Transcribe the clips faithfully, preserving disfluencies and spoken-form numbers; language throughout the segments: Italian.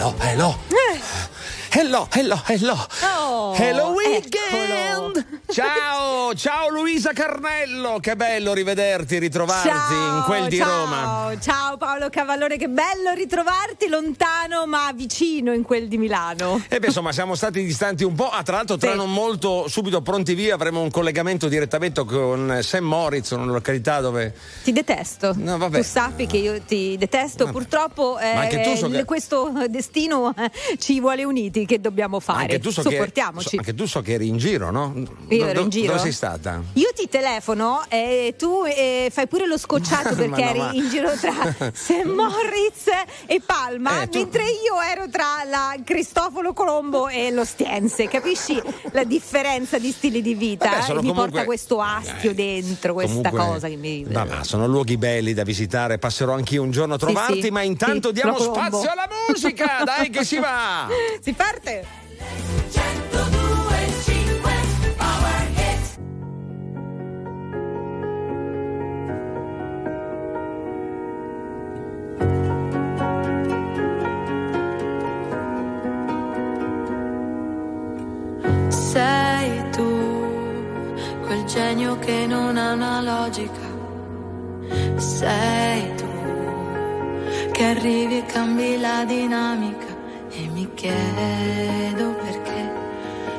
Hello, hello. Hello, hello, hello. Oh, hello weekend. Eccolo. Ciao, ciao Luisa Carnello, che bello rivederti, ritrovarti ciao, in quel di ciao. Roma. Ciao Paolo Cavallone, che bello ritrovarti lontano ma vicino in quel di Milano. E beh, insomma, siamo stati distanti un po'. Ah, tra l'altro, tra sì. non molto, subito pronti via, avremo un collegamento direttamente con Saint Moritz, una località dove ti detesto. No, vabbè. Tu sappi che io ti detesto, vabbè. Purtroppo eh, ma anche tu so che... questo destino ci vuole uniti, che dobbiamo fare? Anche tu so Supportiamoci. Che, so, anche tu so che eri in giro, no? Io ero in giro. Dove sei stata? Io ti telefono e tu eh, fai pure lo scocciato perché no, eri ma... in giro tra Saint Moritz e Palma, eh, tu... mentre io ero tra la Cristoforo Colombo e l'Ostiense, capisci la differenza di stili di vita? Vabbè, eh? Mi comunque... porta questo astio eh, dentro, questa comunque... cosa che mi. No, ma sono luoghi belli da visitare, passerò anch'io un giorno a trovarti, sì, sì. ma intanto sì, diamo spazio alla musica, dai che si va! Si parte! Sei tu quel genio che non ha una logica. Sei tu che arrivi e cambi la dinamica. E mi chiedo perché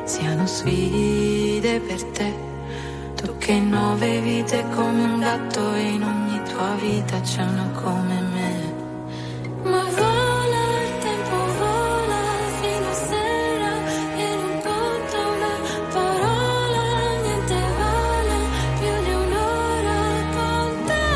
siano sfide per te. Tu che nove vite come un gatto, e in ogni tua vita c'è una come me. Ma vola il tempo, vola fino a sera, e non conta una parola, niente vale più di un'ora con te.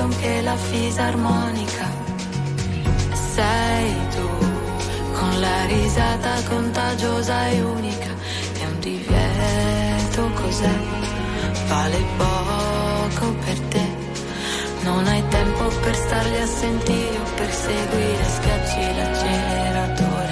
Anche la fisarmonica sei tu, con la risata contagiosa e unica, è un divieto cos'è, vale poco per te, non hai tempo per starli a sentire o per seguire, schiacci l'acceleratore.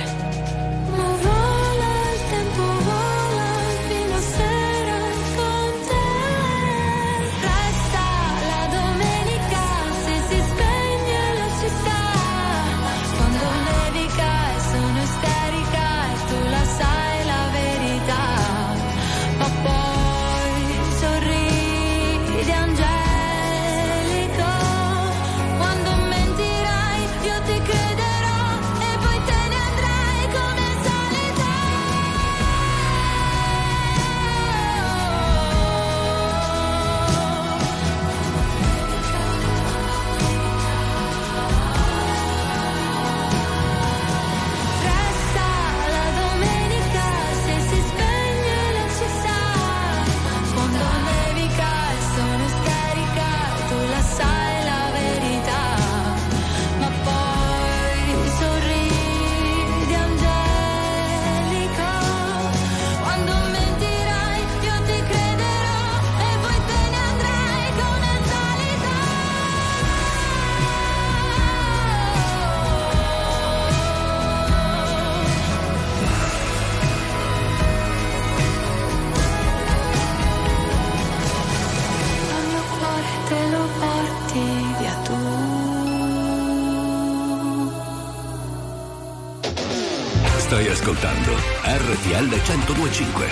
Stai ascoltando R T L centodue e cinque.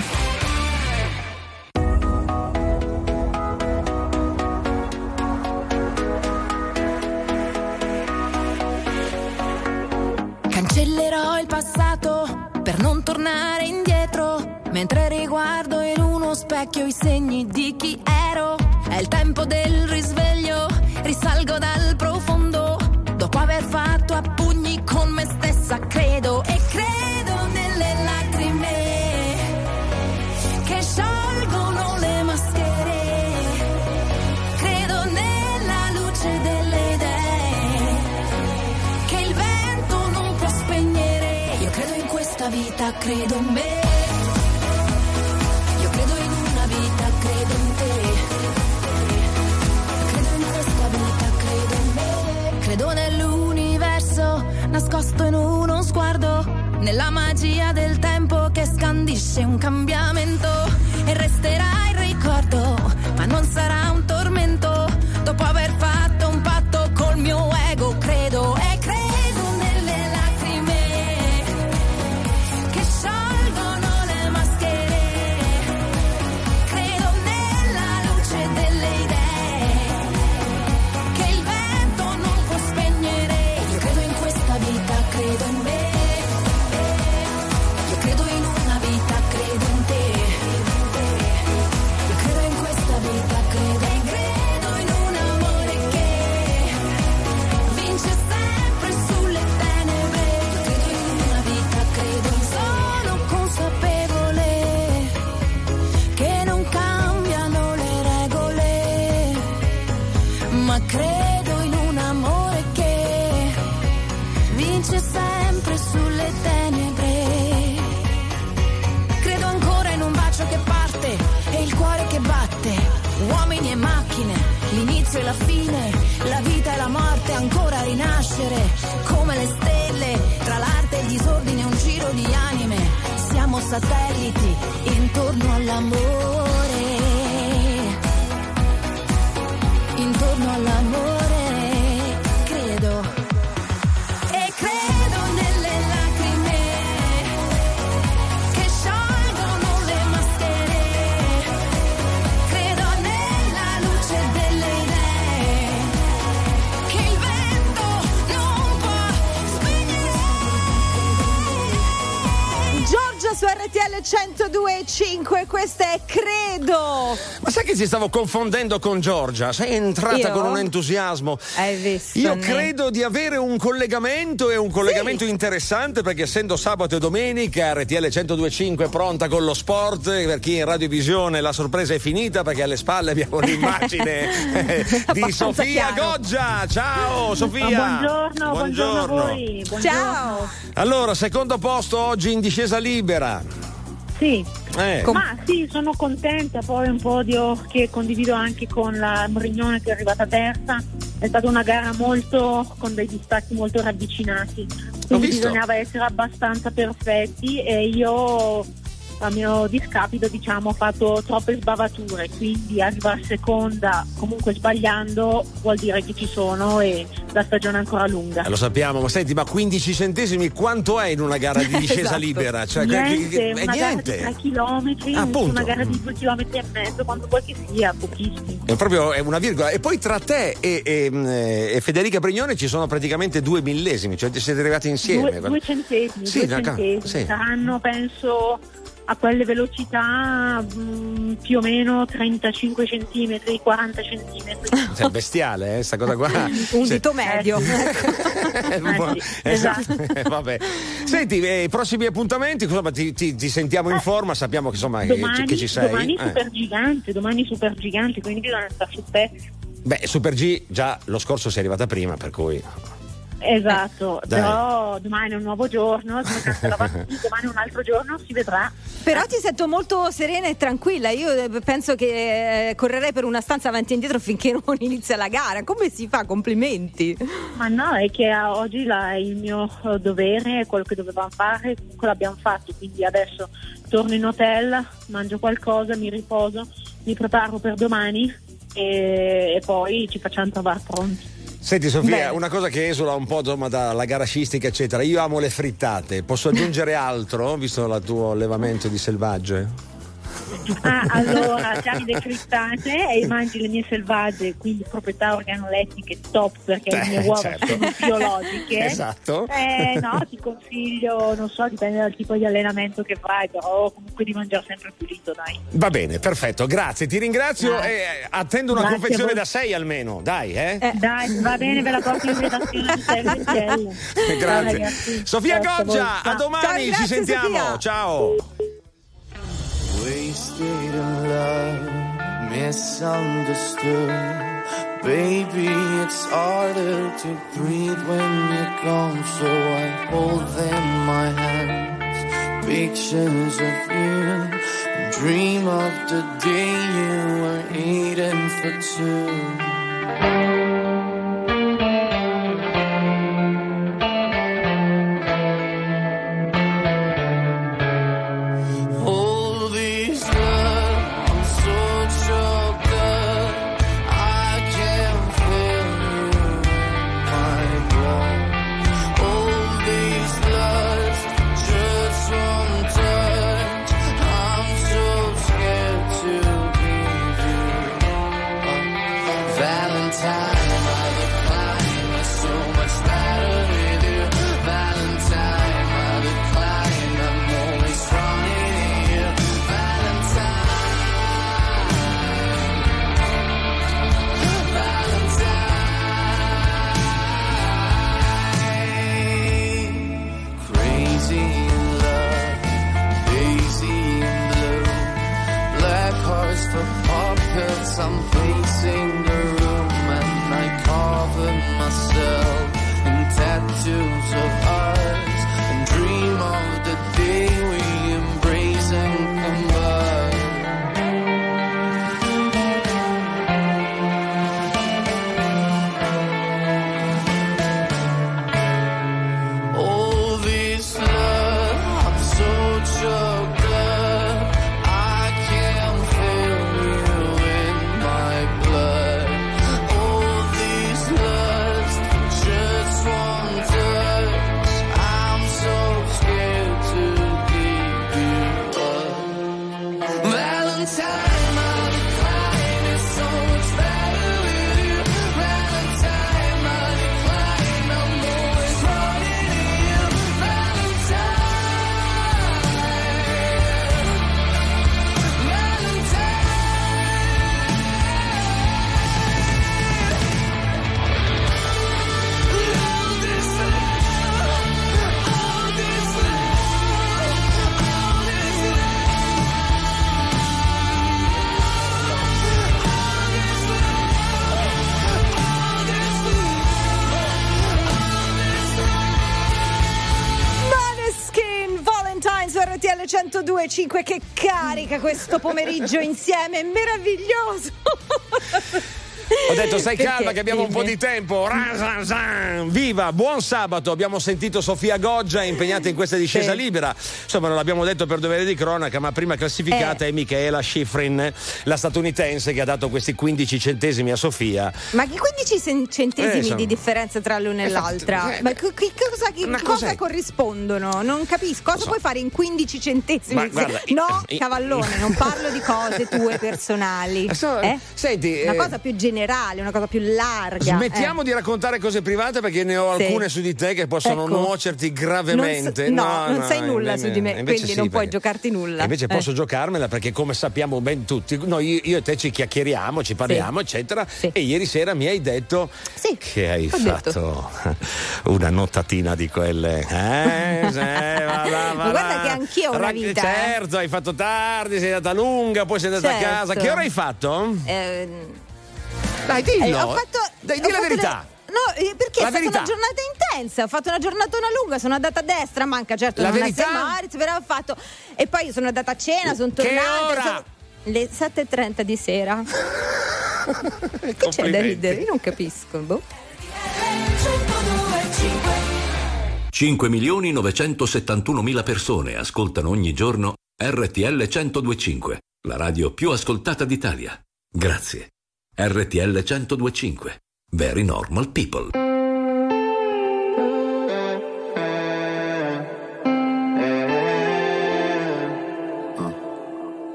Cancellerò il passato per non tornare indietro, mentre riguardo in uno specchio i segni di chi ero. È il tempo del risveglio, risalgo dal profondo, dopo aver fatto a pugni con me stessa credo e credo nelle lacrime. vita, credo in me. Io credo in una vita, credo in te. Credo in questa vita, credo in me. Credo nell'universo nascosto in uno sguardo, nella magia del tempo che scandisce un cambiamento. E resterà il ricordo, ma non sarà un tormento, dopo aver fatto un patto col mio ego. Credo e credo la fine, la vita e la morte, ancora rinascere come le stelle, tra l'arte e il disordine un giro di anime, siamo satelliti intorno all'amore, intorno all'amore. Su R T L centodue e cinque, questa è Credo. Ma sai che ti stavo confondendo con Giorgia? Sei entrata Io? con un entusiasmo. Hai visto? Io credo di avere un collegamento e un collegamento sì. interessante, perché essendo sabato e domenica R T L centodue e cinque pronta con lo sport. Per chi in radiovisione la sorpresa è finita, perché alle spalle abbiamo l'immagine di Sofia chiaro. Goggia. Ciao Sofia. Buongiorno, buongiorno, buongiorno a voi. Buongiorno. Ciao. Allora, secondo posto oggi in discesa libera. Sì, eh. ma sì, sono contenta, poi un podio che condivido anche con la Brignone che è arrivata terza, è stata una gara molto con dei distacchi molto ravvicinati, quindi bisognava essere abbastanza perfetti e io a mio discapito diciamo ho fatto troppe sbavature, quindi arrivare seconda comunque sbagliando vuol dire che ci sono e la stagione è ancora lunga. Eh, lo sappiamo, ma senti, ma quindici centesimi quanto è in una gara di discesa esatto. libera? Cioè, niente, che, che, una è niente. Gara di tre chilometri, ah, una gara di due chilometri e mezzo, quanto vuoi che sia, pochissimo. È proprio è una virgola. E poi tra te e, e, e Federica Brignone ci sono praticamente due millesimi, cioè siete arrivati insieme. Due, due centesimi, sì, due centesimi. Sì. Saranno, penso, a quelle velocità mh, più o meno trentacinque centimetri, quaranta centimetri. Cioè, bestiale, eh, sta cosa qua. Un cioè, dito medio. Eh, ah, sì, esatto. esatto. Vabbè. Senti, eh, i prossimi appuntamenti, insomma, ti, ti, ti sentiamo in forma, sappiamo che, insomma, domani, che, che ci sei. Domani eh. super gigante, domani super gigante, quindi bisogna stare su te. Beh, Super G già lo scorso sei arrivata prima, per cui... Esatto, Dai. però domani è un nuovo giorno, domani è un altro giorno, si vedrà. Però ti sento molto serena e tranquilla, io penso che correrei per una stanza avanti e indietro finché non inizia la gara. Come si fa? Complimenti. Ma no, è che oggi la, il mio dovere, quello che dovevamo fare, quello abbiamo fatto, quindi adesso torno in hotel, mangio qualcosa, mi riposo, mi preparo per domani e, e poi ci facciamo trovare pronti. Senti Sofia, Bene. una cosa che esula un po' insomma, dalla gara sciistica eccetera, io amo le frittate, posso aggiungere altro visto il tuo allevamento di selvagge? Ah, allora già mi decrittate e mangi le mie selvagge, quindi proprietà organolettiche top, perché eh, le mie uova certo. sono biologiche. Esatto. Eh, no, ti consiglio, non so, dipende dal tipo di allenamento che fai, però comunque di mangiare sempre pulito, dai. Va bene, perfetto, grazie, ti ringrazio dai. e attendo una grazie confezione da sei almeno, dai, eh? eh? Dai, va bene, ve la porto in redazione di Sergio. Grazie. Dai, Sofia Goggia, a domani, ciao, ci sentiamo. Sofia. Ciao. Wasted in love, misunderstood. Baby, it's harder to breathe when you're gone. So I hold in my hands, pictures of you and dream of the day you were eating for two. centodue e cinque, che carica questo pomeriggio insieme, è meraviglioso. Ho detto stai Perché? calma che abbiamo Dimmi. un po' di tempo. Viva, buon sabato. Abbiamo sentito Sofia Goggia impegnata in questa discesa sì. libera. Insomma, non l'abbiamo detto per dovere di cronaca, ma prima classificata eh. è Mikaela Shiffrin, la statunitense che ha dato questi quindici centesimi a Sofia. Ma che quindici centesimi eh, di differenza tra l'una e l'altra? Eh, ma che cosa, che cosa corrispondono? Non capisco. Cosa so. puoi fare in quindici centesimi? Ma, guarda, no, i, Cavallone, i, non parlo di cose tue personali. So, eh? Senti, una eh, cosa più generale, una cosa più larga. Smettiamo eh. di raccontare cose private perché ne ho alcune sì. su di te che possono ecco. nuocerti gravemente. Non so, no, no, non no, sai no, nulla in, su di me, quindi sì, non perché... puoi giocarti nulla. Invece eh. posso giocarmela perché, come sappiamo ben tutti, noi io e te ci chiacchieriamo, ci parliamo, sì. eccetera. Sì. E ieri sera mi hai detto sì. che hai Ho fatto detto. una nottatina di quelle. Eh, sì, va, va, va, ma guarda che anch'io ho una vita. Certo, eh. hai fatto tardi, sei andata lunga, poi sei andata certo. a casa. Che ora hai fatto? Eh, Dai, dillo. Eh, ho fatto, Dai, di ho la fatto verità. Le... No, perché la è verità. stata una giornata intensa, ho fatto una giornatona lunga, sono andata a destra, manca certo la non verità. a Saint Moritz, però ho fatto e poi io sono andata a cena, sono tornata. Che ora? Le sette e trenta di sera. Che c'è da ridere? Io non capisco, boh. cinque milioni novecentosettantunomila persone ascoltano ogni giorno erre ti elle centodue e cinque, la radio più ascoltata d'Italia. Grazie. erre ti elle centodue e cinque. Very normal people.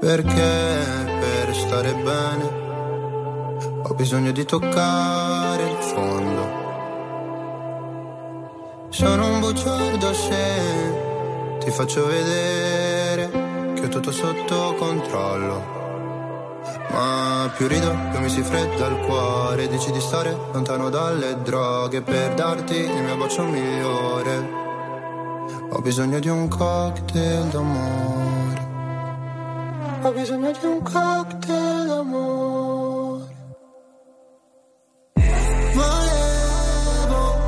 Perché per stare bene ho bisogno di toccare il fondo. Sono un bugiardo se ti faccio vedere che ho tutto sotto controllo. Ma più rido, più mi si fredda il cuore. Dici di stare lontano dalle droghe per darti il mio bacio migliore. Ho bisogno di un cocktail d'amore. Ho bisogno di un cocktail d'amore. Volevo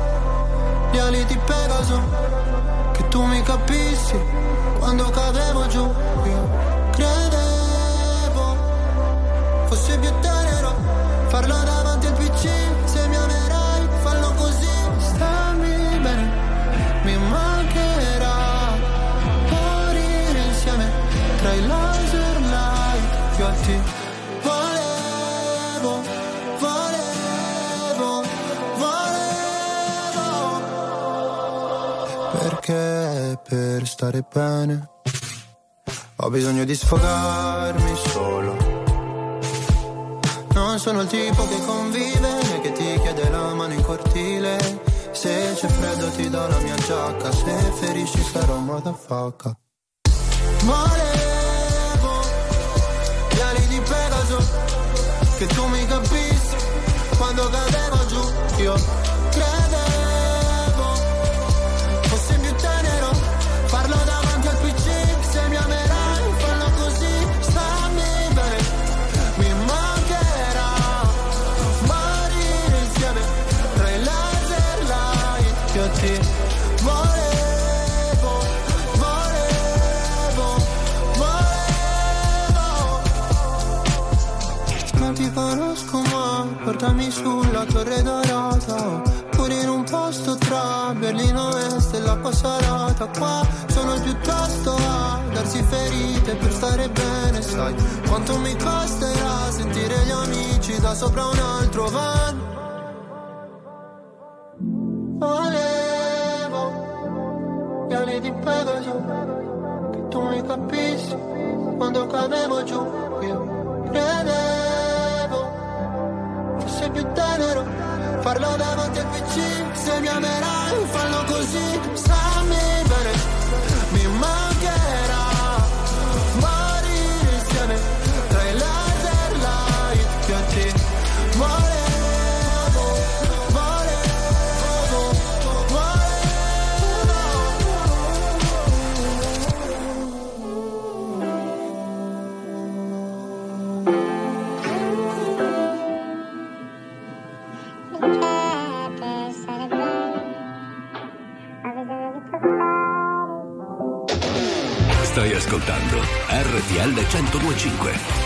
gli ali di Pegaso, tu mi capissi, quando cadevo giù io credevo fosse più tenero farlo davanti al pi ci. Se mi amerai fallo così, stammi bene, mi mancherà morire insieme tra i laser light più alti. Che per stare bene ho bisogno di sfogarmi solo. Non sono il tipo che convive né che ti chiede la mano in cortile. Se c'è freddo ti do la mia giacca, se ferisci sarò motherfucker. Volevo gli ali di Pegaso, che tu mi capissi, quando cadevo giù io credevo fosse più tenero farlo davanti al pi ci. Se mi amerai fallo così, stammi bene, mi mancherà morire insieme tra i laser light. Io ti volevo, volevo, volevo. Non ti conosco ma portami sulla torre dorata, in un posto tra Berlino Est e l'acqua salata. Qua sono piuttosto a darsi ferite per stare bene. Sai quanto mi costerà sentire gli amici da sopra un altro van. Volevo gli ali di Pegaso, che tu mi capissi, quando cadevo giù io credevo fosse più tenero farlo davanti al pi ci. Se mi amerai fallo così, stammi bene, mi mancherà morire insieme tra i laser light più alti. Volevo, volevo, volevo. Stai ascoltando erre ti elle centodue e cinque.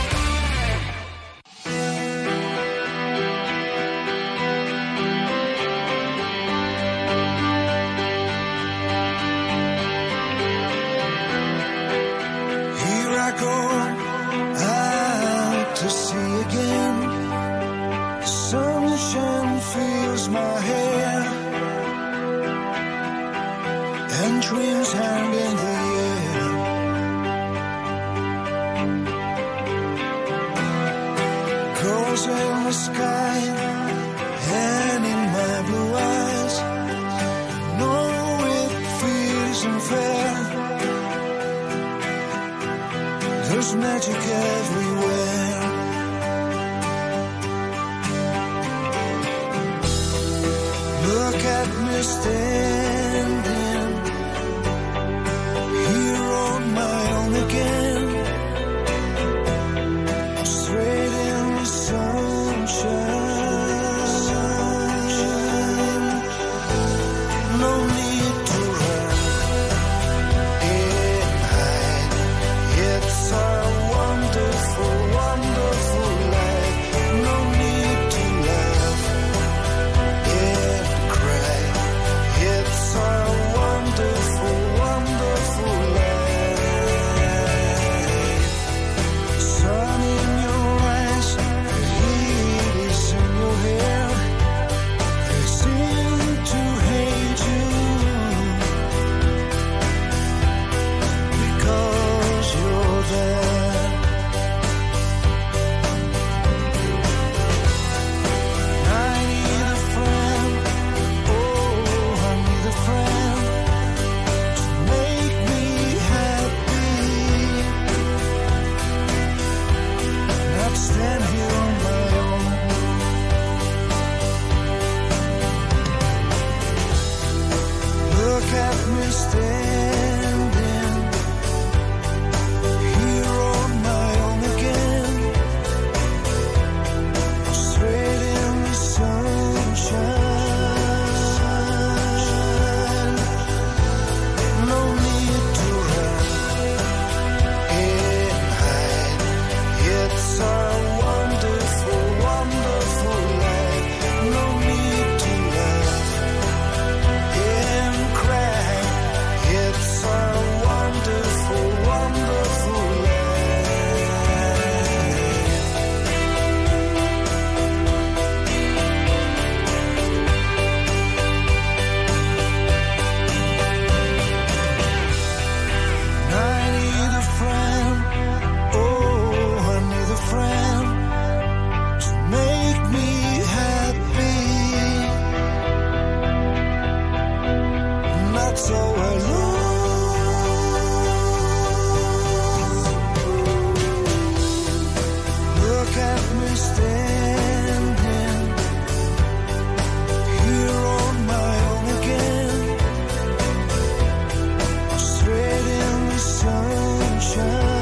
No so alone. Look at me standing here on my own again, straight in the sunshine.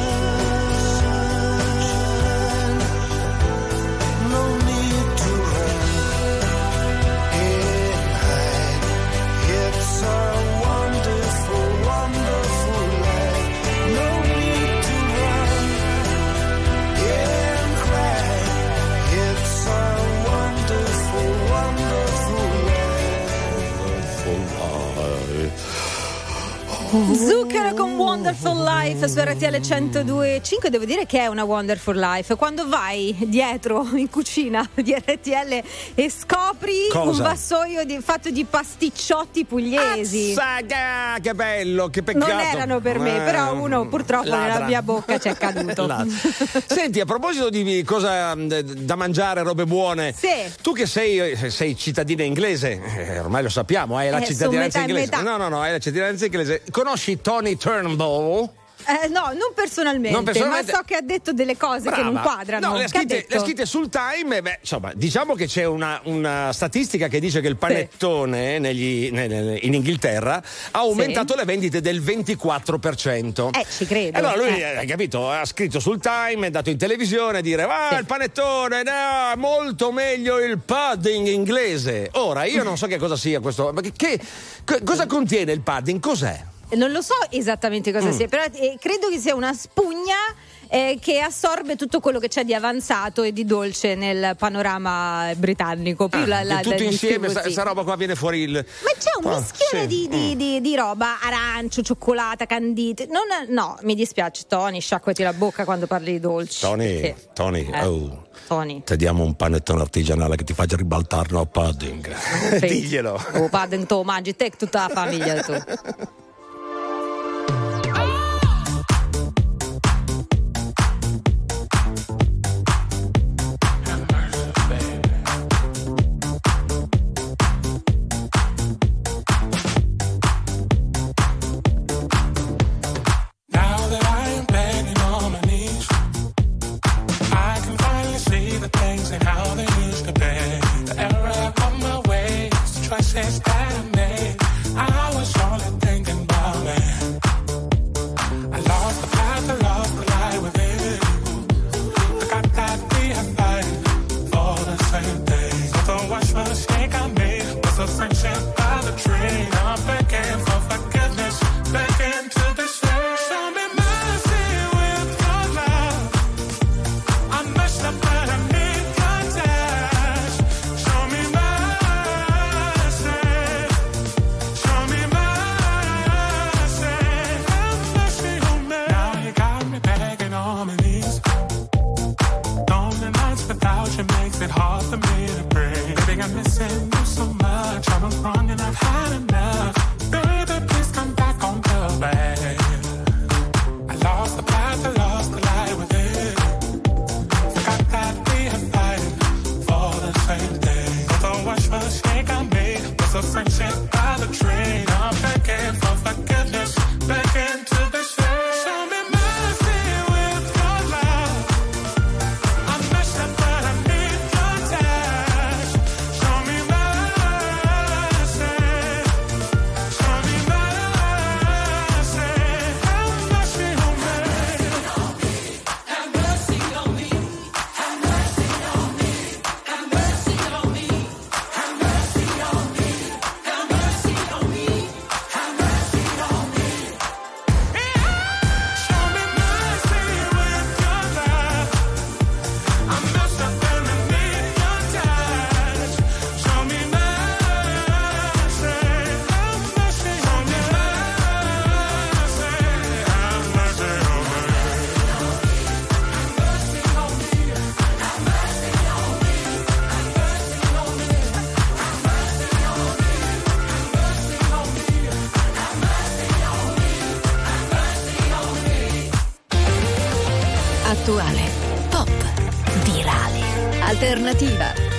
Zucchero con Wonderful Life su R T L centodue e cinque. Devo dire che è una Wonderful Life quando vai dietro in cucina di R T L e scopri Cosa? un vassoio di, fatto di pasticciotti pugliesi. Azzaga, che bello, che peccato. Non erano per me, però uno purtroppo Ladra. nella mia bocca ci è caduto. Senti, a proposito di cosa da mangiare, robe buone, sì. tu che sei, sei cittadina inglese, eh, ormai lo sappiamo, hai la eh, cittadinanza inglese. No, no, no, hai la cittadinanza inglese. Conosci Tony Turnbull? Eh, no, non personalmente, non personalmente, ma so che ha detto delle cose Brava. che non quadrano. No, le ha scritte, le ha scritte sul Time. Beh, insomma, diciamo che c'è una, una statistica che dice che il panettone sì. negli, ne, ne, in Inghilterra ha aumentato sì. le vendite del ventiquattro per cento. Eh, ci credo. Allora lui, eh. hai capito, ha scritto sul Time, è andato in televisione a dire va, ah, sì. il panettone, no, molto meglio il pudding inglese. Ora, io non so che cosa sia questo, ma che, che, che cosa contiene il pudding, cos'è? Non lo so esattamente cosa mm. sia, però eh, credo che sia una spugna eh, che assorbe tutto quello che c'è di avanzato e di dolce nel panorama britannico. Più ah, la, la, tutto la, insieme, sta, sta roba qua viene fuori il. Ma c'è un ah, mischione sì. di, di, di, di roba, arancio, cioccolata, candite. Non, no, mi dispiace, Tony, sciacquati la bocca quando parli di dolci. Tony, perché... Tony, eh. oh. Tony. Ti diamo un panettone artigianale che ti faccia ribaltarlo a pudding. Sì. Diglielo. Oh, pudding, tu mangi te e tutta la famiglia tu.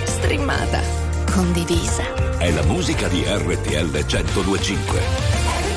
Streamata, condivisa. È la musica di R T L centodue e cinque.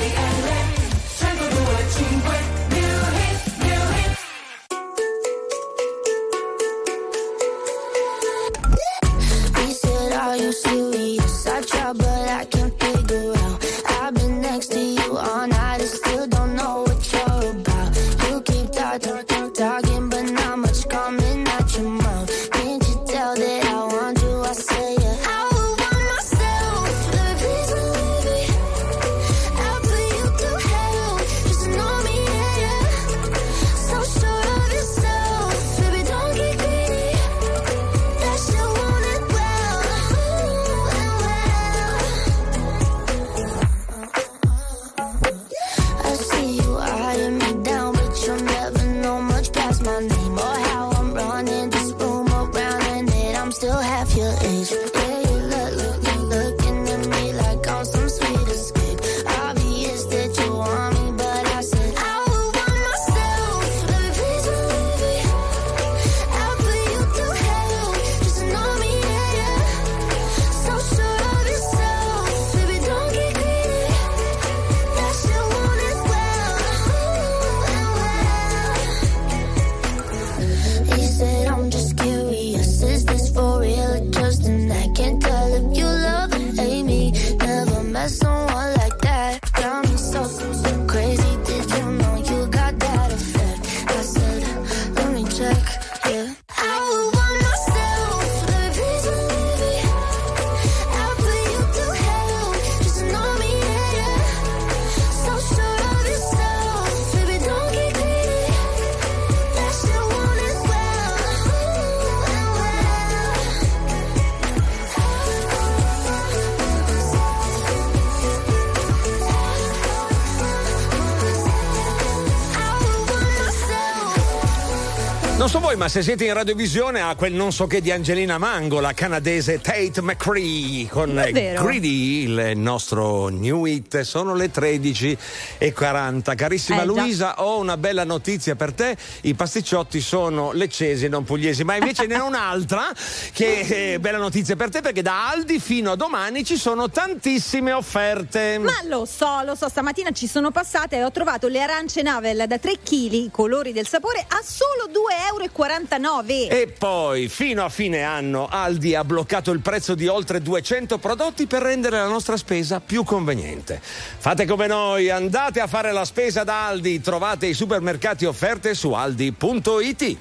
Non so voi, ma se siete in radiovisione ha quel non so che di Angelina Mango, la canadese Tate McCree con Greedy, il nostro new hit. Sono le tredici e quaranta. Carissima eh, Luisa, già. Ho una bella notizia per te. I pasticciotti sono leccesi e non pugliesi. Ma invece ne ho un'altra che è bella notizia per te, perché da Aldi fino a domani ci sono tantissime offerte. Ma lo so, lo so, stamattina ci sono passata e ho trovato le arance Navel da tre chili, colori del sapore, a solo due e quarantanove euro. E poi fino a fine anno Aldi ha bloccato il prezzo di oltre duecento prodotti per rendere la nostra spesa più conveniente. Fate come noi, andate a fare la spesa da Aldi. Trovate i supermercati offerte su aldi punto it.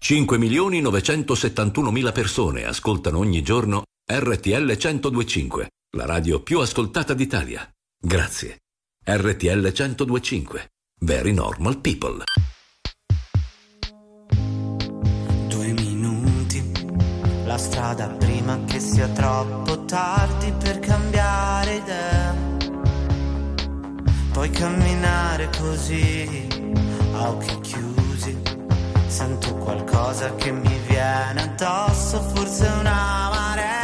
cinque milioni novecentosettantunomila persone ascoltano ogni giorno erre ti elle centodue e cinque, la radio più ascoltata d'Italia. Grazie. erre ti elle centodue e cinque. Very normal people. Due minuti, la strada prima che sia troppo tardi per cambiare idea. Puoi camminare così, a occhi chiusi. Sento qualcosa che mi viene addosso, forse una marea.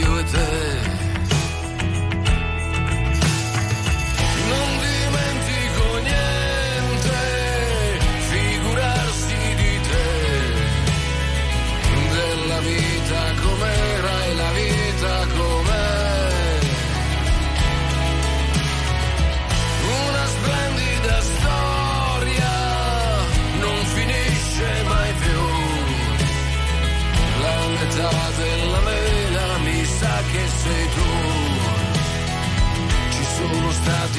io e te. Della mela mi sa che sei tu. Ci sono stati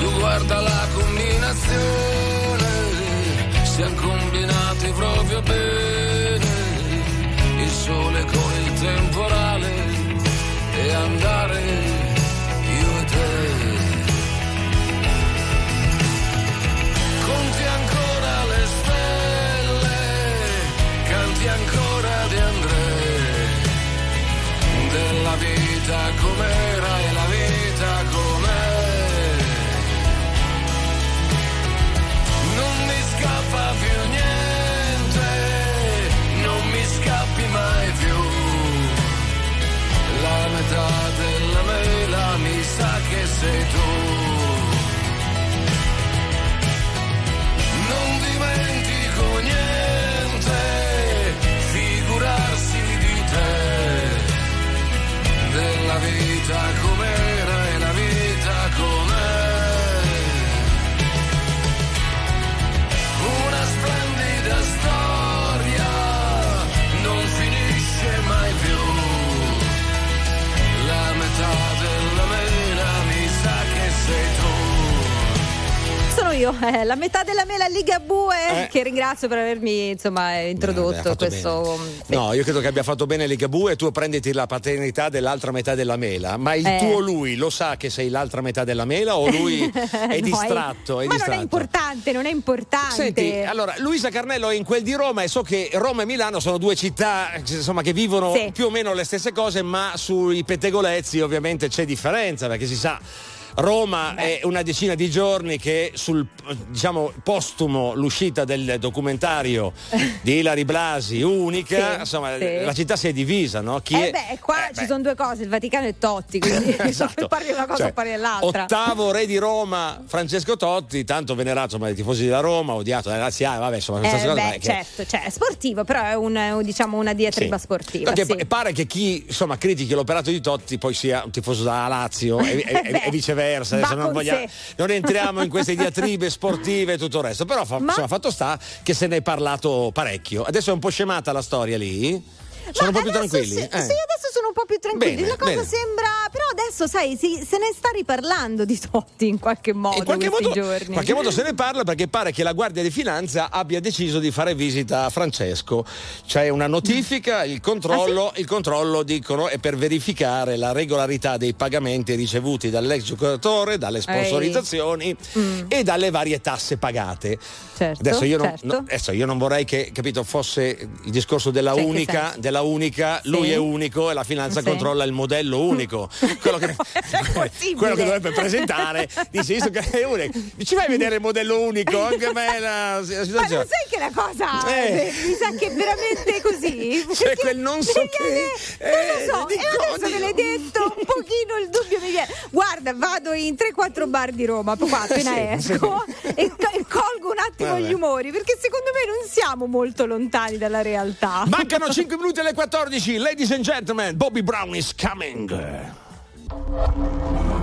Tu guarda la combinazione, siamo combinati proprio bene, il sole con il temporale e andare io e te. Conti ancora le stelle, canti ancora della vita com'era e la vita com'è. Non mi scappa più niente, non mi scappi mai più. La metà della mela mi sa che sei tu. Non dimentico niente, figurarsi di te. La vita com'era e la vita com'è. Una splendida storia non finisce mai più. La metà della mela mi sa che sei tu. Sono io, eh, la metà della mela Ligabue, eh. che ringrazio per avermi insomma introdotto. No, questo no, io credo che abbia fatto bene Ligabue. Tu prenditi la paternità dell'altra metà della mela, ma il eh. tuo lui lo sa che sei l'altra metà della mela o lui è distratto? No, è... È ma distratto. Non è importante, non è importante. Senti, allora Luisa Carnello è in quel di Roma e so che Roma e Milano sono due città insomma che vivono sì. più o meno le stesse cose, ma sui pettegolezzi ovviamente c'è differenza, perché si sa Roma Beh. è una decina di giorni che sul, diciamo, postumo l'uscita del documentario di Ilary Blasi, Unica, sì, insomma sì. la città si è divisa, no? Chi eh è... beh, qua eh ci beh. sono due cose, il Vaticano e Totti, quindi esatto. parli di una cosa, cioè, parli dell'altra. Ottavo re di Roma, Francesco Totti, tanto venerato insomma dai tifosi della Roma, odiato dai laziali, vabbè, insomma, eh beh, cosa, certo, che... cioè, è sportivo, però è un, diciamo una diatriba sì. sportiva. No, che sì. pare che chi insomma critichi l'operato di Totti poi sia un tifoso da Lazio e, e, e viceversa. Adesso non, vogliamo, non entriamo in queste diatribe sportive e tutto il resto, però fa, Ma... insomma, fatto sta che se ne è parlato parecchio. Adesso è un po' scemata la storia lì. Sono Ma un po' più tranquilli. Sì, eh. sì, adesso sono un po' più tranquilli. Bene, la cosa bene. sembra. Però adesso, sai, si, se ne sta riparlando di Totti in qualche modo. In qualche modo, giorni. In qualche modo se ne parla, perché pare che la Guardia di Finanza abbia deciso di fare visita a Francesco. C'è una notifica, il controllo, ah, sì? il controllo dicono, è per verificare la regolarità dei pagamenti ricevuti dall'ex giocatore, dalle sponsorizzazioni mm. e dalle varie tasse pagate. Certo, adesso, io non, certo. no, adesso io non vorrei che, capito, fosse il discorso della cioè, unica. unica, sì. lui è unico e la finanza sì. controlla il modello unico, quello che, quello che dovrebbe presentare. Dice è unico, ci vai a vedere il modello unico anche me la, la situazione. Ma non sai che la cosa eh. mi sa che è veramente così, c'è cioè quel non so viene, che eh, non lo so, e adesso Dio. Te l'hai detto un pochino il dubbio mi viene. Guarda, vado in tre quattro bar di Roma qua appena sì, esco sì. E, e colgo un attimo Vabbè. gli umori, perché secondo me non siamo molto lontani dalla realtà. Mancano cinque minuti alle quattordici, ladies and gentlemen, Bobby Brown is coming.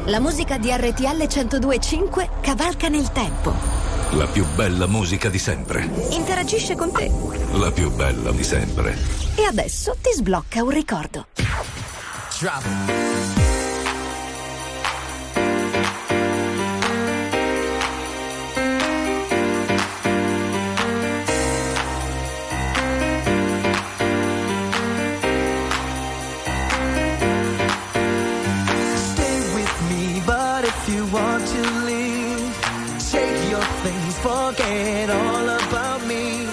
La musica di R T L centodue e cinque cavalca nel tempo La più bella musica di sempre. Interagisce con te. La più bella di sempre. E adesso ti sblocca un ricordo. Drop. Stay with me, but if you want to forget all about me.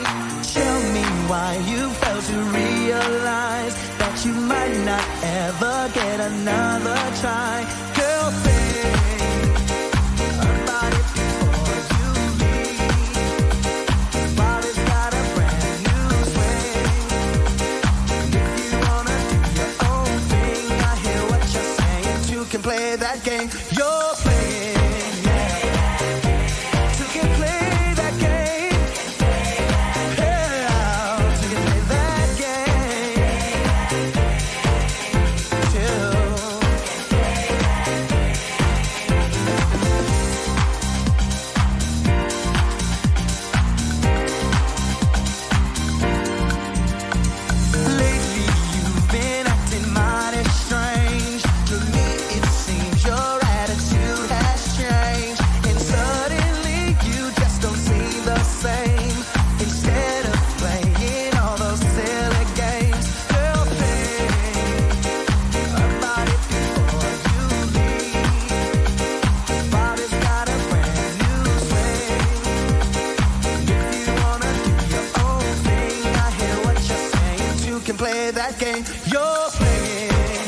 Tell me why you failed to realize that you might not ever get another try. Girl, think about it before you leave. Molly's got a brand new swing. If you wanna do your own thing, I hear what you're saying. You can play that game. You're game, tu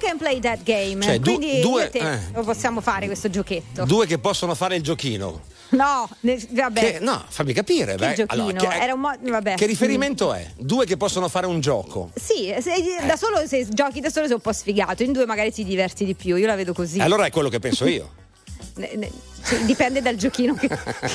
can play that game, cioè, du- quindi due, te eh. lo possiamo fare questo giochetto, due che possono fare il giochino. No, vabbè. Che, no, fammi capire. Che beh. giochino? Allora, che, Era un mo- vabbè. Che riferimento è? Due che possono fare un gioco. Sì, se, eh. da solo, se giochi da solo sei un po' sfigato, in due magari ti diverti di più, io la vedo così. Allora è quello che penso io. Ne, ne, cioè, dipende dal giochino che,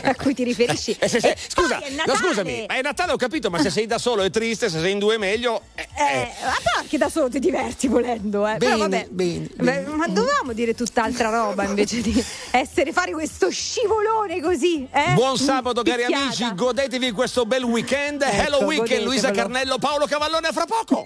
a cui ti riferisci. Eh, se, se, e scusa, no, scusami, ma è Natale, ho capito, ma se sei da solo è triste, se sei in due è meglio. Eh, eh, eh. Però anche da solo ti diverti volendo, eh. Bene, però vabbè, bene, beh, bene. Ma dovevamo dire tutt'altra roba invece di essere fare questo scivolone così. Eh? Buon sabato, cari Picchiata. amici, godetevi questo bel weekend. Ecco, Hello Weekend, Luisa Carnello, Paolo Cavallone, fra poco.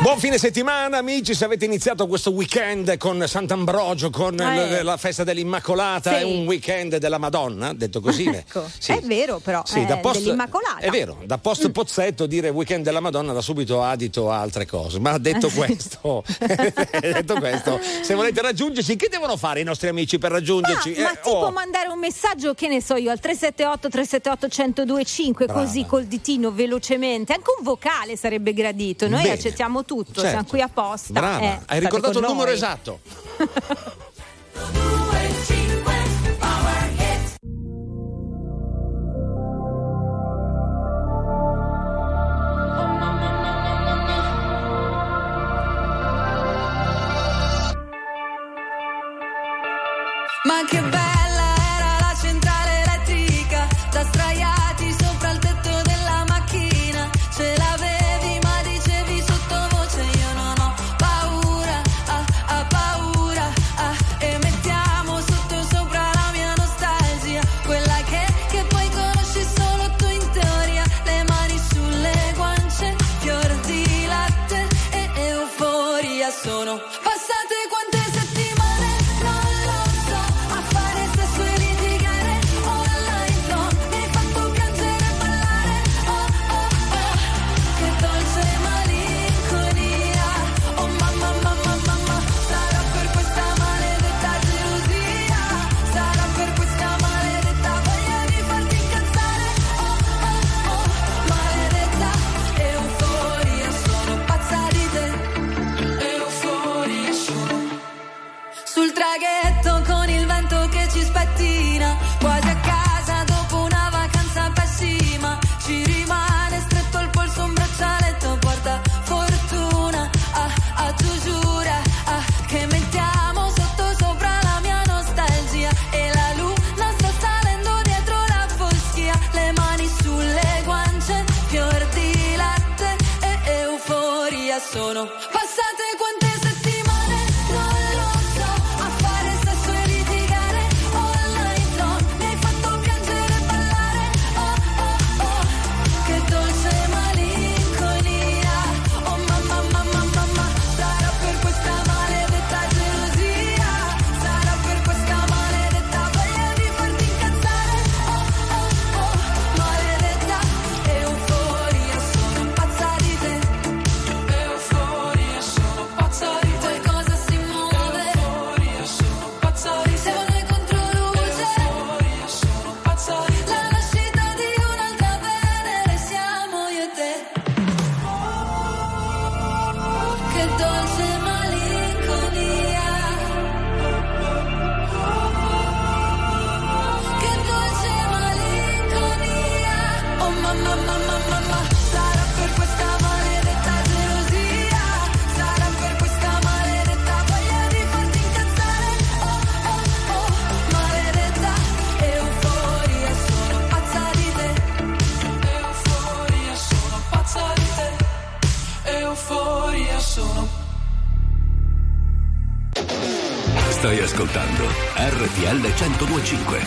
Buon fine settimana, amici. Se avete iniziato questo weekend con Sant'Ambrogio, con eh. l- la festa dell'Immacolata, sì. È un weekend della Madonna, detto così. Ecco. Sì. È vero, però, sì, eh, da post, dell'Immacolata. È vero, da post Pozzetto dire weekend della Madonna da subito adito a altre cose. Ma detto questo, detto questo, se volete raggiungerci, che devono fare i nostri amici per raggiungerci? Ma, eh, ma si oh. può mandare un messaggio, che ne so io, al tre sette otto tre sette otto uno zero due cinque, così col ditino velocemente. Anche un vocale sarebbe gradito. Noi Bene. accettiamo tutto. Tutto, certo. Siamo qui apposta. Brava, eh, hai ricordato il numero esatto. Ma che bella era sul traghetto con il vento che ci spettina, quasi a casa dopo una vacanza pessima, ci rimane stretto il polso un braccialetto, porta fortuna, ah, ah, tu giura, ah, che mettiamo sotto sopra la mia nostalgia, e la luna sta salendo dietro la foschia, le mani sulle guance, fior di latte e euforia sono passate quante. Stai ascoltando R T L centodue e cinque.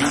you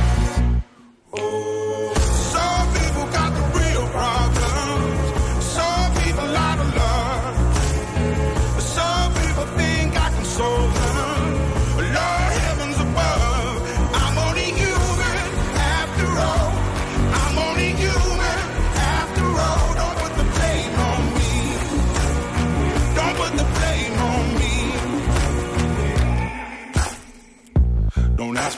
Ooh. Some people got the real problems. Some people out of love. Some people think I can solve them. Lord, heaven's above. I'm only human after all. I'm only human after all. Don't put the blame on me. Put the blame on me. Don't ask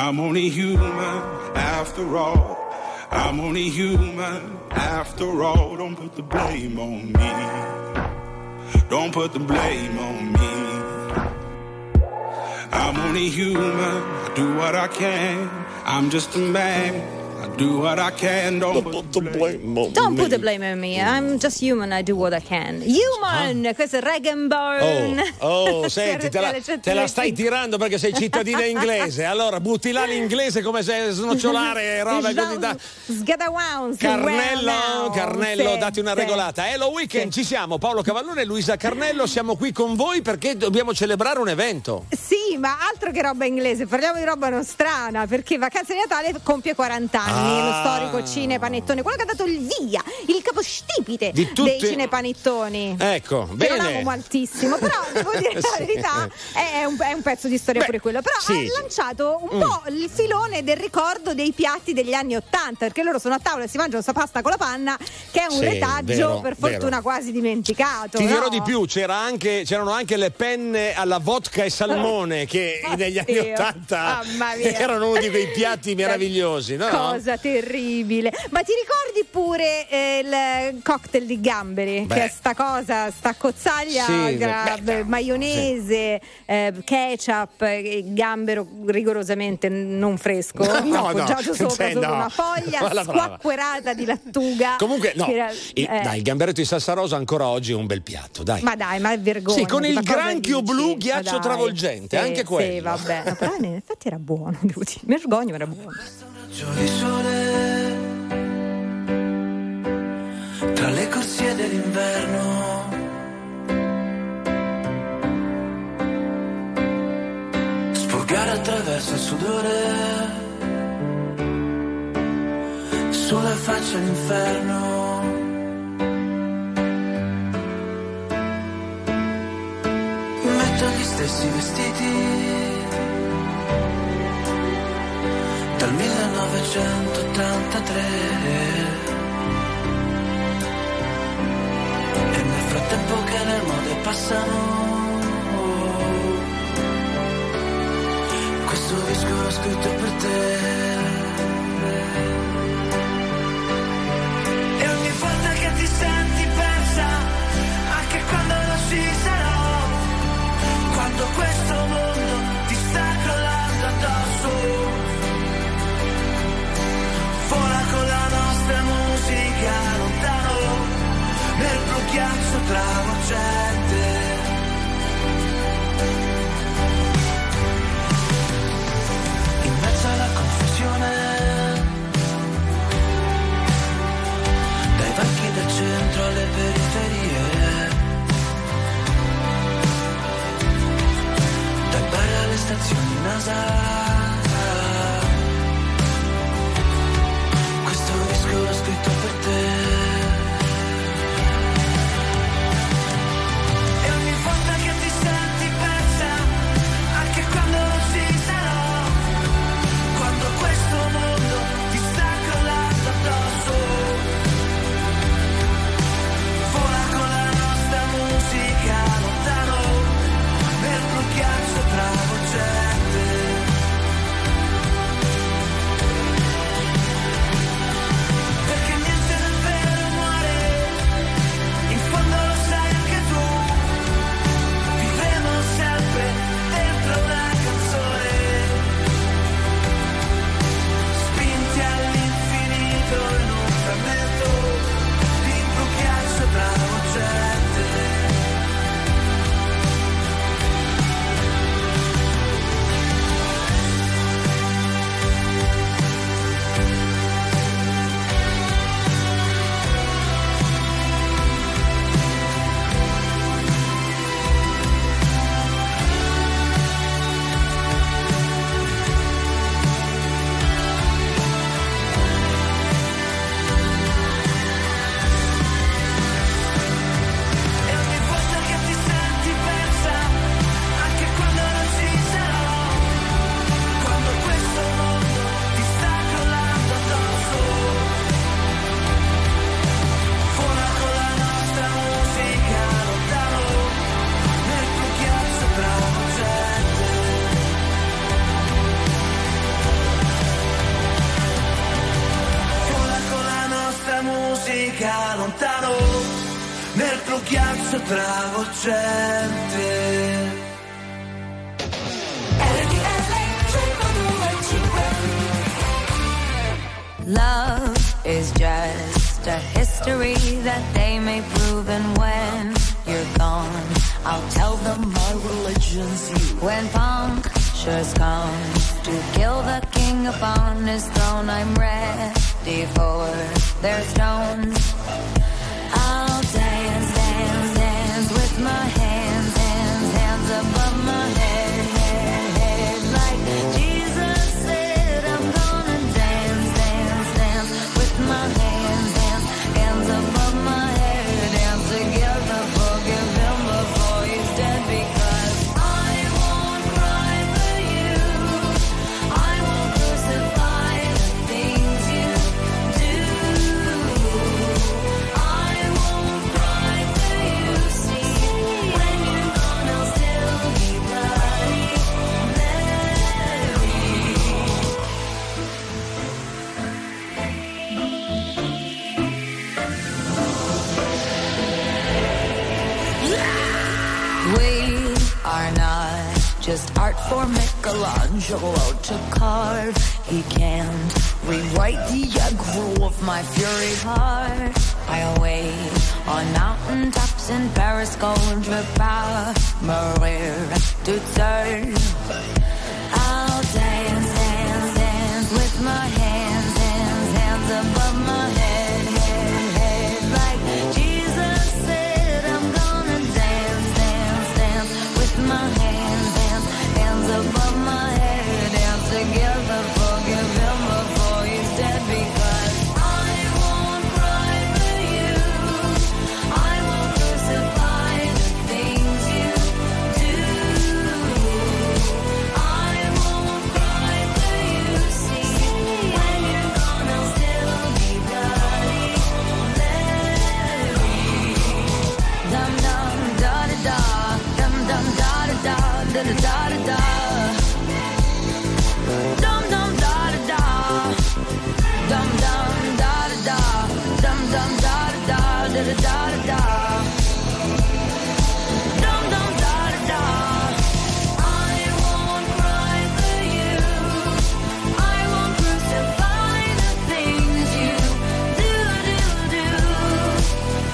I'm only human after all. I'm only human after all. Don't put the blame on me. Don't put the blame on me. I'm only human. I do what I can. I'm just a man. I do what I can. Don't put the blame on me. Don't put the blame on me. I'm just human. I do what I can. Human. Ah. Questo è Regenborn. Oh, oh senti, te la, te la stai tirando perché sei cittadina inglese. Allora butti là l'inglese come se snocciolare roba così da. Carnello, Carnello, dati una regolata. Hello Weekend, ci siamo. Paolo Cavallone e Luisa Carnello, siamo qui con voi perché dobbiamo celebrare un evento. Sì, ma altro che roba inglese, parliamo di roba nostrana, perché Vacanze di Natale compie quaranta anni, ah. lo storico cinepanettone, quello che ha dato il via, il capostipite di tutti... dei cinepanettoni. Ecco, che bene. Non amo altissimo, però devo dire sì. la verità, è un, è un pezzo di storia. Beh, pure quello, però sì. ha lanciato un mm. po' il filone del ricordo dei piatti degli anni ottanta, perché loro sono a tavola e si mangiano sta pasta con la panna, che è un sì, retaggio vero, per fortuna vero. quasi dimenticato. Ti no? dirò di più, c'era anche, c'erano anche le penne alla vodka e salmone che oh, negli Dio. anni ottanta erano uno di quei piatti meravigliosi, no? Cosa terribile. Ma ti ricordi pure eh, il cocktail di gamberi? Beh. Che è sta cosa, sta cozzaglia, sì, grab, beh, maionese, sì. eh, ketchup, eh, gambero rigorosamente non fresco, no, appoggiato no, sopra, cioè, sopra no. una foglia squacquerata di lattuga. Comunque no, era, eh. dai, il gamberetto di salsa rosa ancora oggi è un bel piatto, dai. Ma dai, ma è vergogna. Sì, con il granchio blu ghiaccio dai, travolgente, sì, anche quello. Sì, vabbè, no, però in effetti era buono, devo dire. Mi vergogno, ma era buono. Tra le corsie dell'inverno, sfogare attraverso il sudore, sulla faccia l'inferno. Metto gli stessi vestiti dal millenovecentottantatré e nel frattempo che le mode passano questo disco l'ho scritto per te e ogni volta che ti senti persa anche quando non ci sarò, quando questo mondo ti sta crollando addosso, vola con la nostra musica lontano nel blu ghiaccio travolgente. In mezzo alla confusione dai banchi del centro alle periferie, dai bar alle stazioni NASA, l'ho scritto per te e ogni volta che ti senti persa anche quando non ci sarò, quando questo mondo ti sta crollando addosso, vola con la nostra musica lontano nel blu ghiaccio travolgente. Love is just a history that they may prove, and when you're gone, I'll tell them my religion's you. When punctures come to kill the king upon his throne, I'm ready for their stones. I'll dance, dance, dance with my hands, hands, hands above my head, head, head, like Jesus said. I'm gonna dance, dance, dance with my hands, hands, hands above my head, dance together, forgive him before he's dead, because I won't cry for you, I won't crucify the things you do, I won't cry for you, see, when you're gone I'll still be bloody Mary. We are not just art for Michelangelo to carve. He can't rewrite the aggro of my fury heart. I await on mountain tops in Paris, gold repair, Maria to turn. I'll dance, dance, dance with my hands, hands, hands above my head, head, head, like Jesus said. I'm gonna dance, dance, dance with my hands, hands, hands above my head, dance together, forgive him before he's dead, because I won't cry for you, I won't crucify the things you do, I won't cry for you, see, when you're gone I'll still be bloody Mary. Dum dum da da da, dum dum da da da, da da da da da. Dum dum da da da, dum dum da da da, dum dum da da da, da da da da da. Dum dum da da da. I won't cry for you, I won't crucify the things you do, do, do.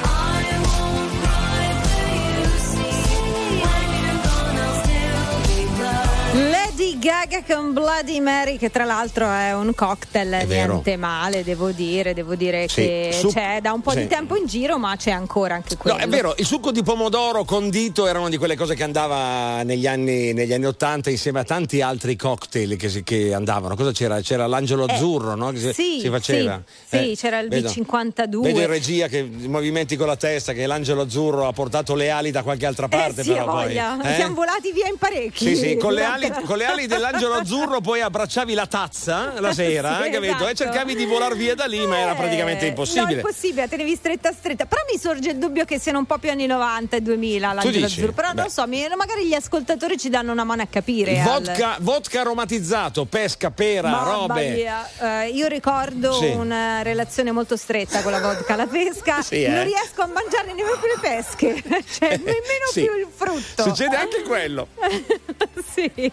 I won't cry for you, see, when you're gone I'll still be bloody. Lady Gaga con Bloody Mary, che tra l'altro è un cocktail È vero. niente male, devo dire, devo dire Sì, che su- c'è da un po' sì. di tempo in giro, ma c'è ancora anche quello. No, è vero, il succo di pomodoro condito era una di quelle cose che andava negli anni negli anni ottanta insieme a tanti altri cocktail che, si- che andavano. Cosa c'era? C'era l'angelo Eh, azzurro, no? Che si, sì, si faceva. sì, sì, c'era il vedo- B cinquantadue. Vedo in regia che i movimenti con la testa, che l'angelo azzurro ha portato le ali da qualche altra parte, eh sì, ha però poi. voglia. Eh? Siamo volati via in parecchi. Sì, sì, con le ali, con le ali dell'angelo azzurro poi abbracciavi la tazza la sera, Sì, capito? esatto. E cercavi di volar via da lì, ma era praticamente Eh, impossibile. No, impossibile, la tenevi stretta stretta. Però mi sorge il dubbio che siano un po' più anni novanta e duemila l'angelo dici? azzurro. Però Beh. non so, mi- magari gli ascoltatori ci danno una mano a capire. Al- Vodka, vodka aromatizzato, pesca, pera, Mamma robe. mia. Eh, io ricordo Sì. una relazione molto stretta con la vodka alla pesca. Sì, eh. Non riesco a mangiarne nemmeno più le pesche, cioè nemmeno Sì. più il frutto. Succede anche quello. Sì.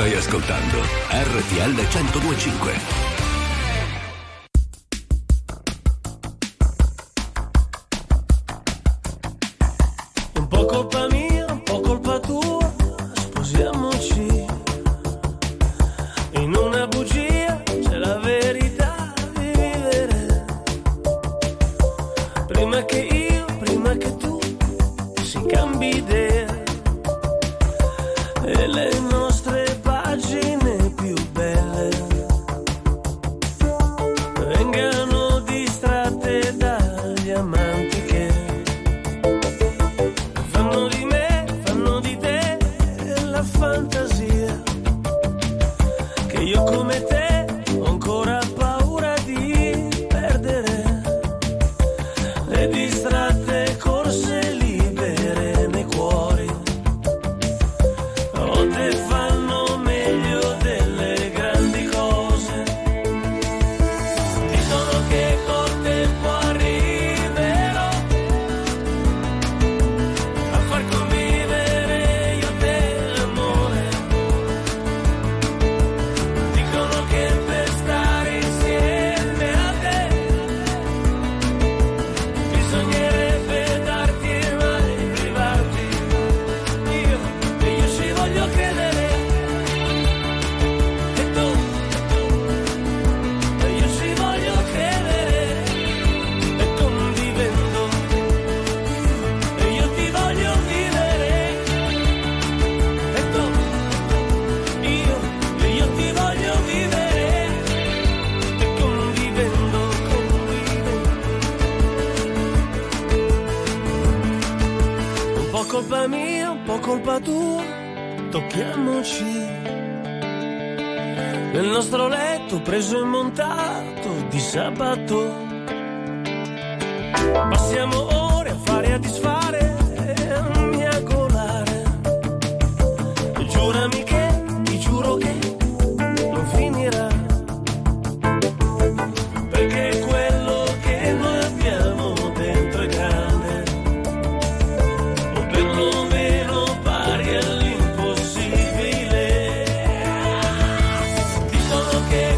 Stai ascoltando R T L centodue e cinque. Preso e montato di sabato, passiamo ore a fare e a disfare e a miagolare. Giurami che, ti giuro che non finirà, perché quello che noi abbiamo dentro è grande, o perlomeno pari all'impossibile. Dicono che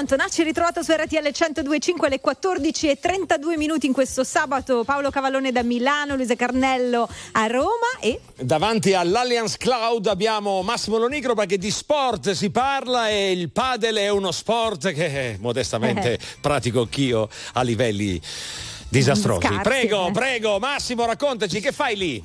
Antonacci ritrovato su R T L centodue e cinque alle quattordici e trentadue minuti in questo sabato. Paolo Cavallone da Milano, Luisa Carnello a Roma e... Davanti all'Allianz Cloud abbiamo Massimo Lonigro, perché di sport si parla e il padel è uno sport che modestamente eh. pratico anch'io a livelli disastrosi. Scarsi. Prego, prego Massimo, raccontaci che fai lì.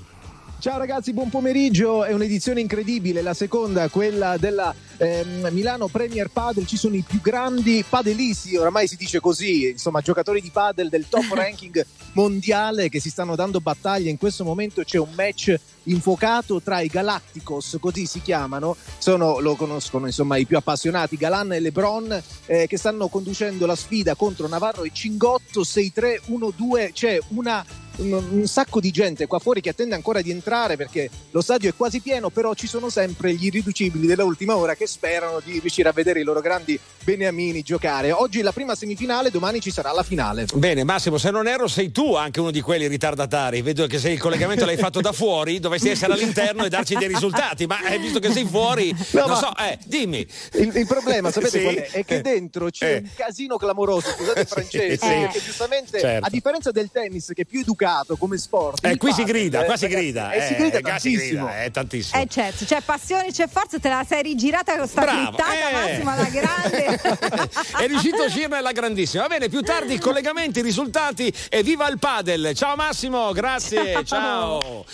Ciao ragazzi, buon pomeriggio, è un'edizione incredibile, la seconda, quella della ehm, Milano Premier Padel. Ci sono i più grandi padelisti, oramai si dice così, insomma giocatori di padel del top ranking mondiale che si stanno dando battaglia. In questo momento c'è un match infuocato tra i Galacticos, così si chiamano, sono, lo conoscono insomma i più appassionati, Galán e LeBron, eh, che stanno conducendo la sfida contro Navarro e Cingotto, sei tre uno due. C'è una un sacco di gente qua fuori che attende ancora di entrare perché lo stadio è quasi pieno, però ci sono sempre gli irriducibili dell'ultima ora che sperano di riuscire a vedere i loro grandi beniamini giocare. Oggi la prima semifinale, domani ci sarà la finale. Bene Massimo, se non erro sei tu anche uno di quelli ritardatari, vedo che se il collegamento l'hai fatto da fuori dovresti essere all'interno e darci dei risultati, ma eh, visto che sei fuori no, non so, eh, dimmi. Il, il problema sapete sì? qual è? È che dentro c'è eh. un casino clamoroso, scusate il francese, eh. che giustamente certo. a differenza del tennis che è più educato educato come sport. E eh, qui si grida, qua si grida. E eh, si grida eh, tantissimo. È eh, tantissimo. Eh, certo, c'è passione, c'è forza, te la sei rigirata con sta frittata, eh. Massimo, alla grande. È riuscito a uscirne alla grandissima. Va bene, più tardi collegamenti, risultati e viva il padel. Ciao Massimo, grazie, ciao. ciao.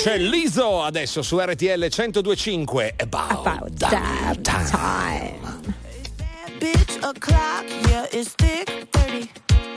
C'è l'Iso adesso su R T L centodue e cinque. About, About that time. time.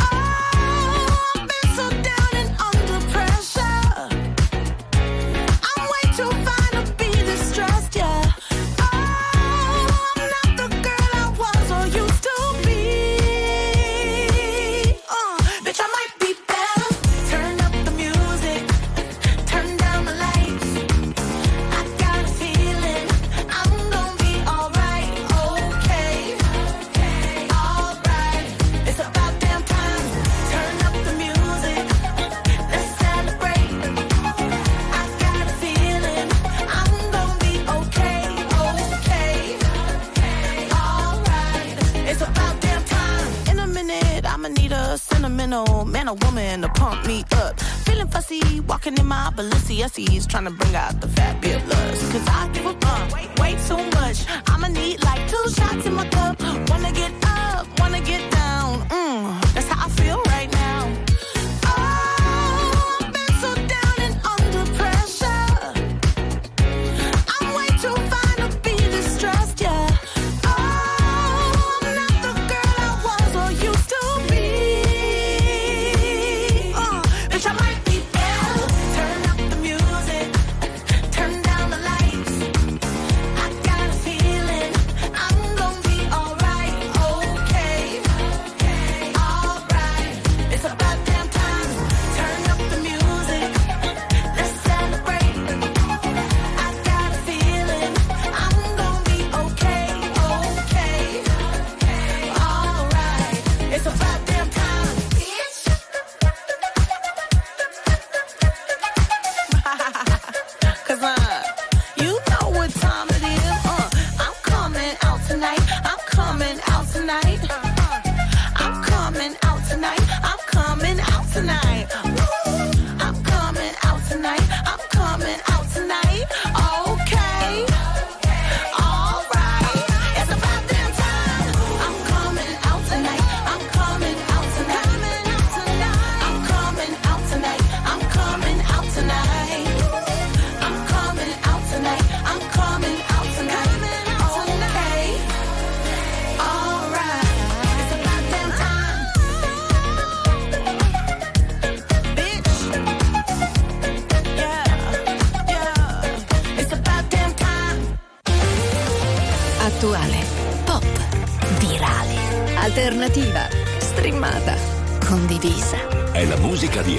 Oh, I've been so down and under pressure. I'm way too fine to be distressed, yeah. Man or woman to pump me up. Feeling fussy, walking in my Balenciennes, trying to bring out the fabulous. Cause I give a fuck, way, way too much. I'ma need like two shots in my cup. Wanna get up, wanna get down. Mm, that's how I feel right now.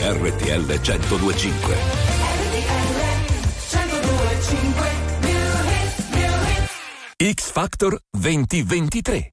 R T L centodue e cinque. X Factor duemilaventitré.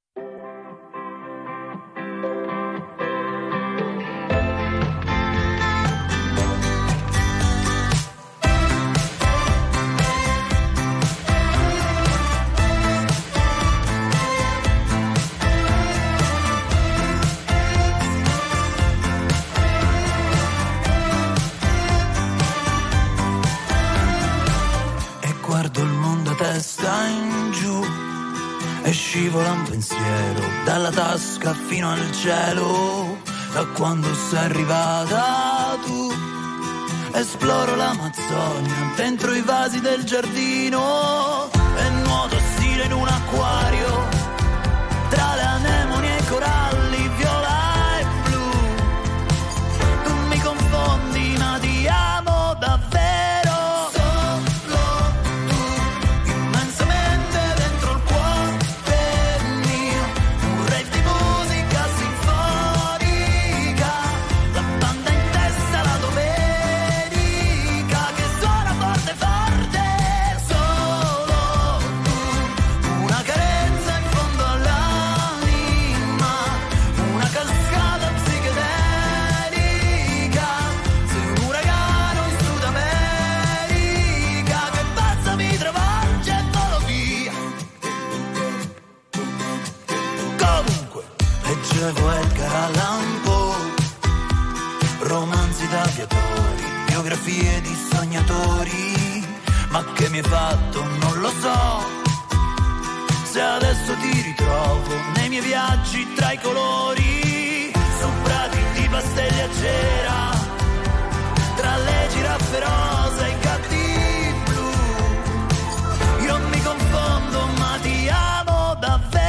Scivola un pensiero dalla tasca fino al cielo. Da quando sei arrivata tu esploro l'Amazzonia dentro i vasi del giardino e nuoto stile in un acquario tra le anemoni e i coralli viola e blu. Tu mi confondi ma ti amo davvero. attori, biografie di sognatori, ma che mi hai fatto non lo so, se adesso ti ritrovo nei miei viaggi tra i colori, su prati di pastelli a cera, tra le giraffe rosa e i gatti blu, io mi confondo ma ti amo davvero.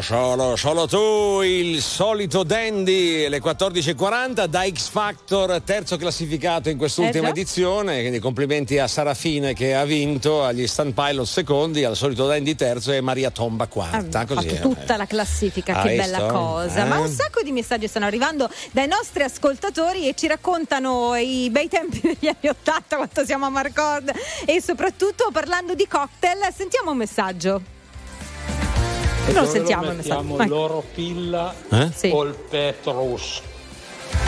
Solo, solo tu, il solito dandy, le quattordici e quaranta da X Factor, terzo classificato in quest'ultima eh edizione, quindi complimenti a Sarafine che ha vinto, agli Stunt Pilot secondi, al solito dandy terzo e Maria Tomba quarta. Ah, così, fatto eh. tutta la classifica, ah, che bella visto? cosa. Eh? Ma un sacco di messaggi stanno arrivando dai nostri ascoltatori e ci raccontano i bei tempi degli anni ottanta, quanto siamo a Marcord, e soprattutto parlando di cocktail, sentiamo un messaggio. E non sentiamo lo mettiamo il l'oro pilla eh? sì. o il Petrus.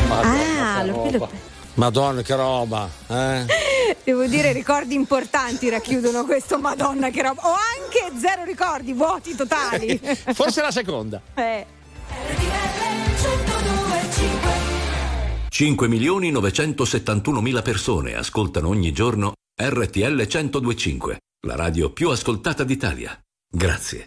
Madonna, ah, che roba. Lo... Madonna che roba, eh? Devo dire, ricordi importanti racchiudono questo Madonna che roba. O anche zero ricordi, vuoti totali. Forse la seconda. Eh. cinque milioni novecentosettantunomila persone ascoltano ogni giorno R T L centodue e cinque, la radio più ascoltata d'Italia. Grazie.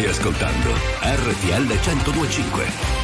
Stai ascoltando R T L centodue e cinque.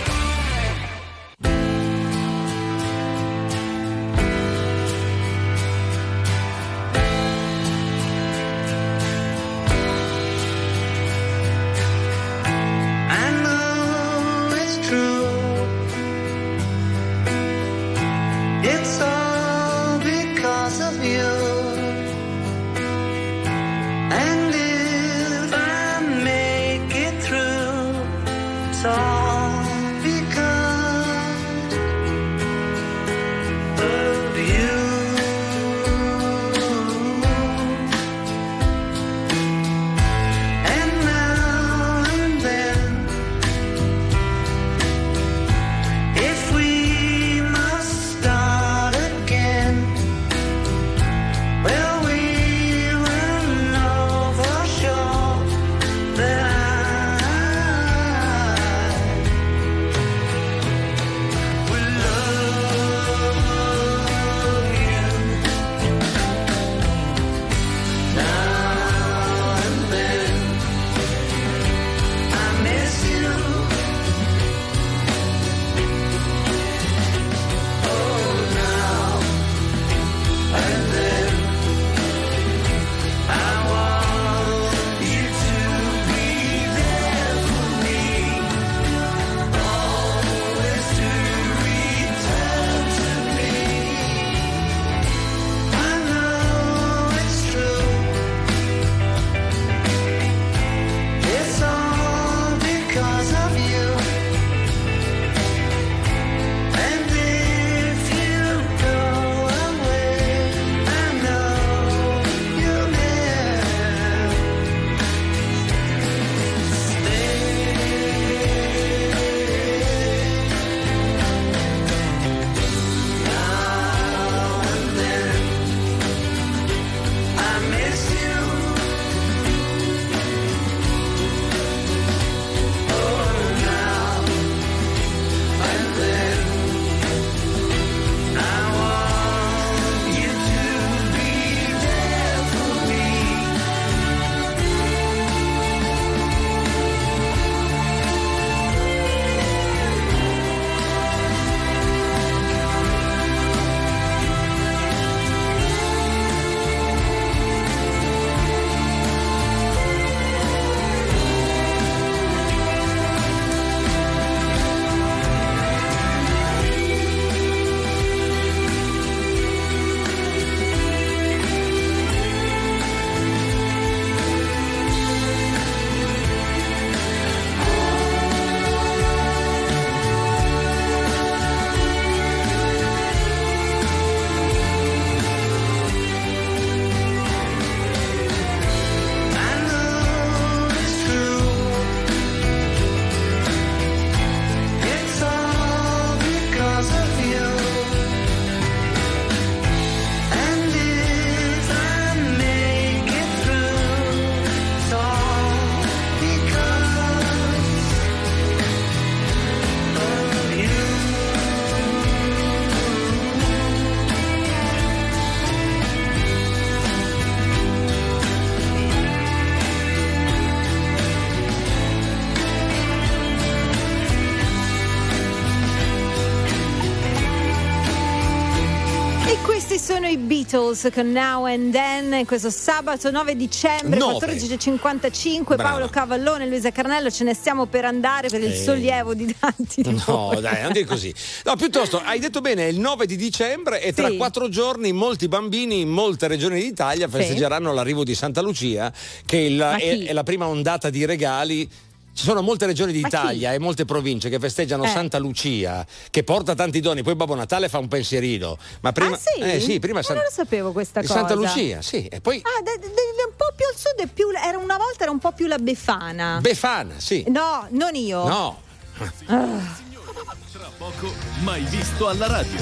Sono i Beatles con Now and Then. Questo sabato nove dicembre quattordici e cinquantacinque. Paolo Cavallone e Luisa Carnello, ce ne stiamo per andare per il sollievo di tanti di no voi. Dai, anche così no, piuttosto hai detto bene, è il nove di dicembre e sì, tra quattro giorni molti bambini in molte regioni d'Italia festeggeranno sì, l'arrivo di Santa Lucia, che è la, è, è la prima ondata di regali. Ci sono molte regioni d'Italia e molte province che festeggiano eh. Santa Lucia, che porta tanti doni. Poi Babbo Natale fa un pensierino. Ma prima, ah sì? Eh, sì prima San... non lo sapevo questa cosa. Santa Lucia, sì. E poi... Ah, de- de- de- un po' più al sud è più... Era una volta era un po' più la Befana. Befana, sì. No, non io. No. Ah. Tra poco, mai visto alla radio.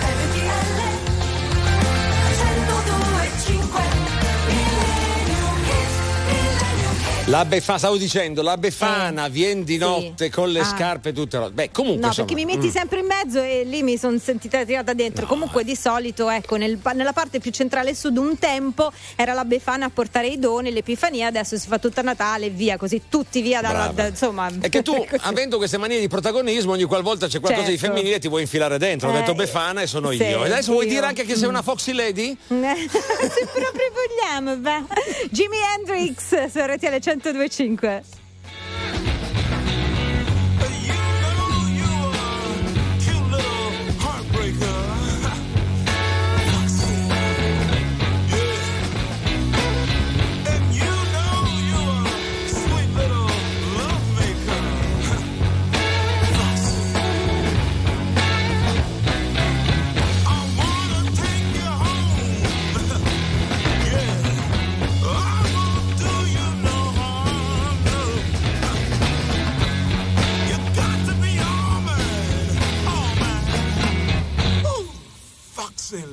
R T L centodue e cinque. La Befana, stavo dicendo, la Befana eh, viene di notte sì. con le ah. scarpe tutte rotte. Beh, comunque. No, insomma, perché mi metti mm. sempre in mezzo e lì mi sono sentita tirata dentro. No. Comunque, di solito, ecco, nel, nella parte più centrale sud, un tempo era la Befana a portare i doni, l'Epifania, adesso si fa tutta Natale e via, così tutti via dalla. Da, insomma. È che tu, avendo queste manie di protagonismo, ogni qualvolta c'è qualcosa certo. di femminile ti vuoi infilare dentro. Eh, Ho detto Befana e sono sì, io. E adesso io. vuoi dire anche che sei una Foxy Lady? Se proprio vogliamo, beh. Jimi Hendrix su R T L centodue e cinque.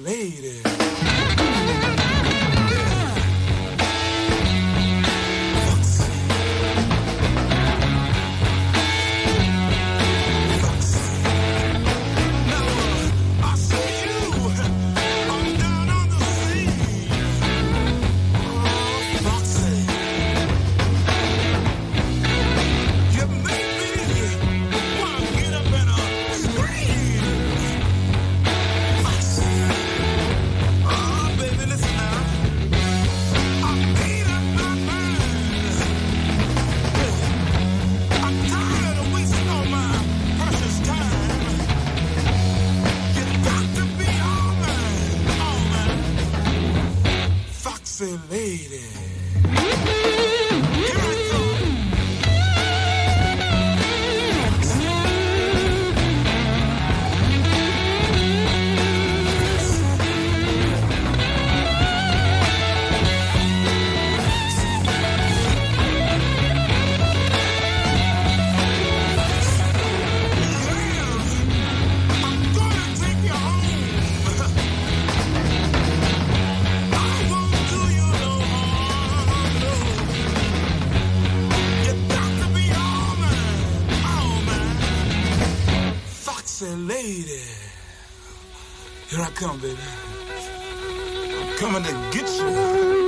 Lady. Come, baby. I'm coming to get you.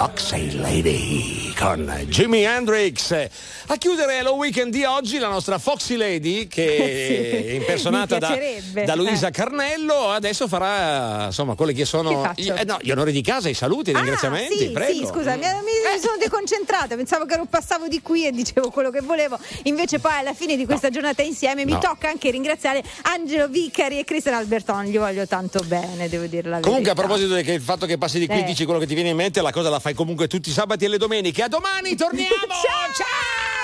Foxy Lady con Jimi Hendrix. A chiudere lo weekend di oggi la nostra Foxy Lady, che sì, è impersonata da, da Luisa eh. Carnello, adesso farà insomma quelli che sono che gli, eh, no, gli onori di casa, i saluti, i ah, ringraziamenti. Sì, prego. Sì, scusa, mi, mi eh. sono deconcentrata, pensavo che passavo di qui e dicevo quello che volevo, invece poi alla fine di questa no. giornata insieme mi no. tocca anche ringraziare Angelo Vicari e Cristian Alberton, gli voglio tanto bene, devo dire la verità. Comunque, a proposito del fatto che passi di qui eh. dici quello che ti viene in mente, la cosa la fai comunque tutti i sabati e le domeniche. A domani, torniamo! Ciao! Ciao!